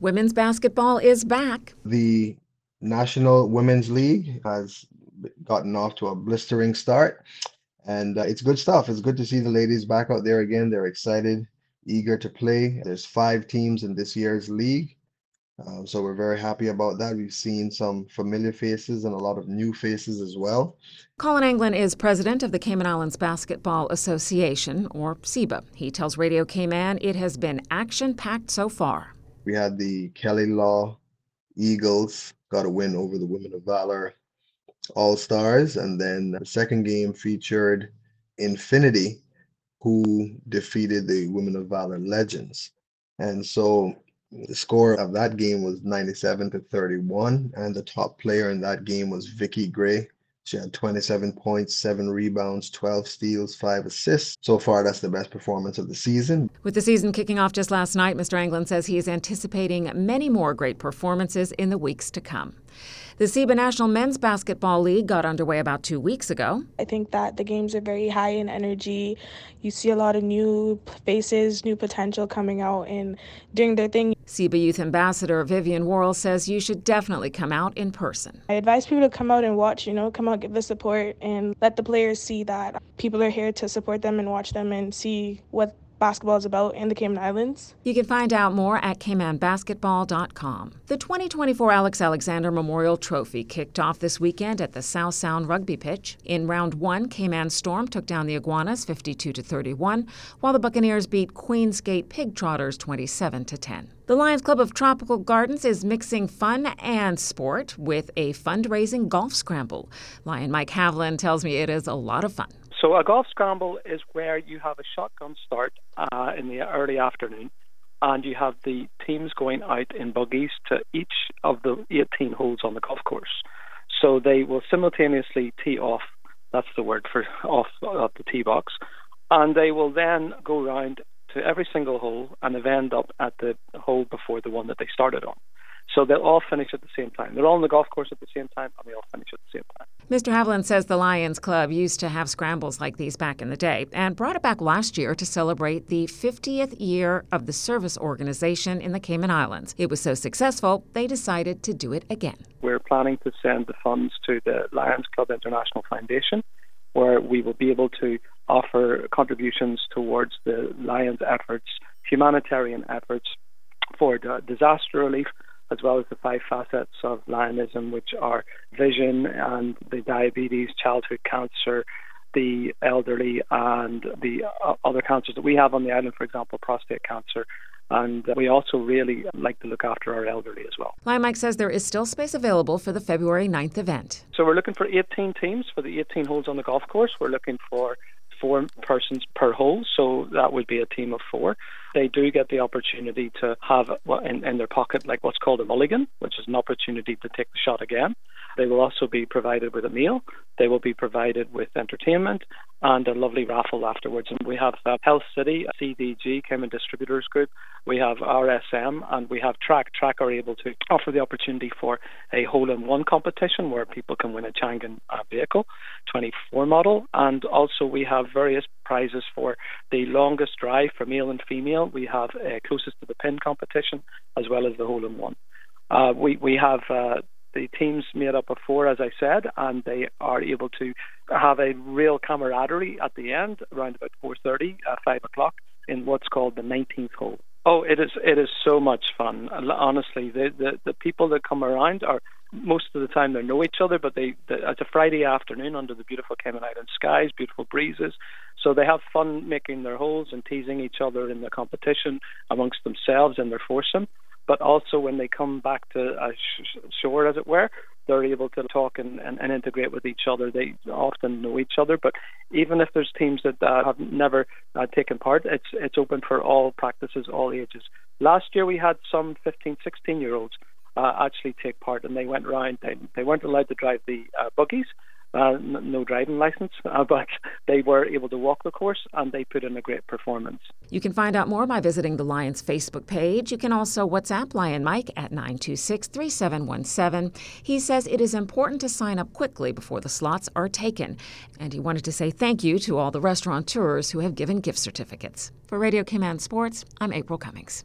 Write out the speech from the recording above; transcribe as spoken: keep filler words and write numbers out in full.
Women's basketball is back. The National Women's League has gotten off to a blistering start, and uh, it's good stuff. It's good to see the ladies back out there again. They're excited, eager to play. There's five teams in this year's league, um, so we're very happy about that. We've seen some familiar faces and a lot of new faces as well. Colin Anglin is president of the Cayman Islands Basketball Association, or SEBA. He tells Radio Cayman it has been action-packed so far. We had the Kelly Law Eagles got a win over the Women of Valor All-Stars. And then the second game featured Infinity, who defeated the Women of Valor Legends. And so the score of that game was ninety-seven to thirty-one. And the top player in that game was Vicky Gray. She had twenty-seven points, seven rebounds, twelve steals, five assists. So far, that's the best performance of the season. With the season kicking off just last night, Mister Anglin says he is anticipating many more great performances in the weeks to come. The SEBA National Men's Basketball League got underway about two weeks ago. I think that the games are very high in energy. You see a lot of new faces, new potential coming out and doing their thing. SEBA Youth Ambassador Vivian Worrell says you should definitely come out in person. I advise people to come out and watch, you know, come out, give the support, and let the players see that people are here to support them and watch them and see what basketball is about in the Cayman Islands. You can find out more at cayman basketball dot com. The twenty twenty-four Alex Alexander Memorial Trophy kicked off this weekend at the South Sound Rugby Pitch. In round one, Cayman Storm took down the Iguanas fifty-two to thirty-one, while the Buccaneers beat Queensgate Pig Trotters twenty-seven to ten. The Lions Club of Tropical Gardens is mixing fun and sport with a fundraising golf scramble. Lion Mike Havlin tells me it is a lot of fun. So a golf scramble is where you have a shotgun start uh, in the early afternoon, and you have the teams going out in buggies to each of the eighteen holes on the golf course. So they will simultaneously tee off, that's the word for off at the tee box, and they will then go round to every single hole and have end up at the hole before the one that they started on. So they'll all finish at the same time. They're all on the golf course at the same time, and they all finish at the same time. Mister Havlin says the Lions Club used to have scrambles like these back in the day and brought it back last year to celebrate the fiftieth year of the service organization in the Cayman Islands. It was so successful, they decided to do it again. We're planning to send the funds to the Lions Club International Foundation, where we will be able to offer contributions towards the Lions' efforts, humanitarian efforts for disaster relief, as well as the five facets of Lionism, which are vision and the diabetes, childhood cancer, the elderly, and the other cancers that we have on the island, for example, prostate cancer. And we also really like to look after our elderly as well. Lion Mike says there is still space available for the February ninth event. So we're looking for eighteen teams for the eighteen holes on the golf course. We're looking for four persons per hole, so that would be a team of four. They do get the opportunity to have in, in their pocket like what's called a mulligan, which is an opportunity to take the shot again. They will also be provided with a meal. They will be provided with entertainment and a lovely raffle afterwards. And we have uh, Health City, C D G Chem and Distributors Group. We have R S M, and we have Track. Track are able to offer the opportunity for a hole-in-one competition where people can win a Changan uh, vehicle, twenty-four model. And also we have various prizes for the longest drive for male and female. We have a closest to the pin competition as well as the hole-in-one. Uh, we, we have... Uh, The team's made up of four, as I said, and they are able to have a real camaraderie at the end, around about four thirty, uh, five o'clock, in what's called the nineteenth hole. Oh, it is it is so much fun. Honestly, the, the, the people that come around are, most of the time they know each other, but they, they it's a Friday afternoon under the beautiful Cayman Island skies, beautiful breezes. So they have fun making their holes and teasing each other in the competition amongst themselves and their foursome. But also when they come back to uh, sh- shore, as it were, they're able to talk and, and, and integrate with each other. They often know each other, but even if there's teams that uh, have never uh, taken part, it's it's open for all practices, all ages. Last year we had some fifteen, sixteen-year-olds uh, actually take part, and they went around. They, they weren't allowed to drive the uh, buggies, Uh, no driving license, uh, but they were able to walk the course and they put in a great performance. You can find out more by visiting the Lions Facebook page. You can also WhatsApp Lion Mike at nine two six, three seven one seven. He says it is important to sign up quickly before the slots are taken. And he wanted to say thank you to all the restaurateurs who have given gift certificates. For Radio Cayman Sports, I'm April Cummings.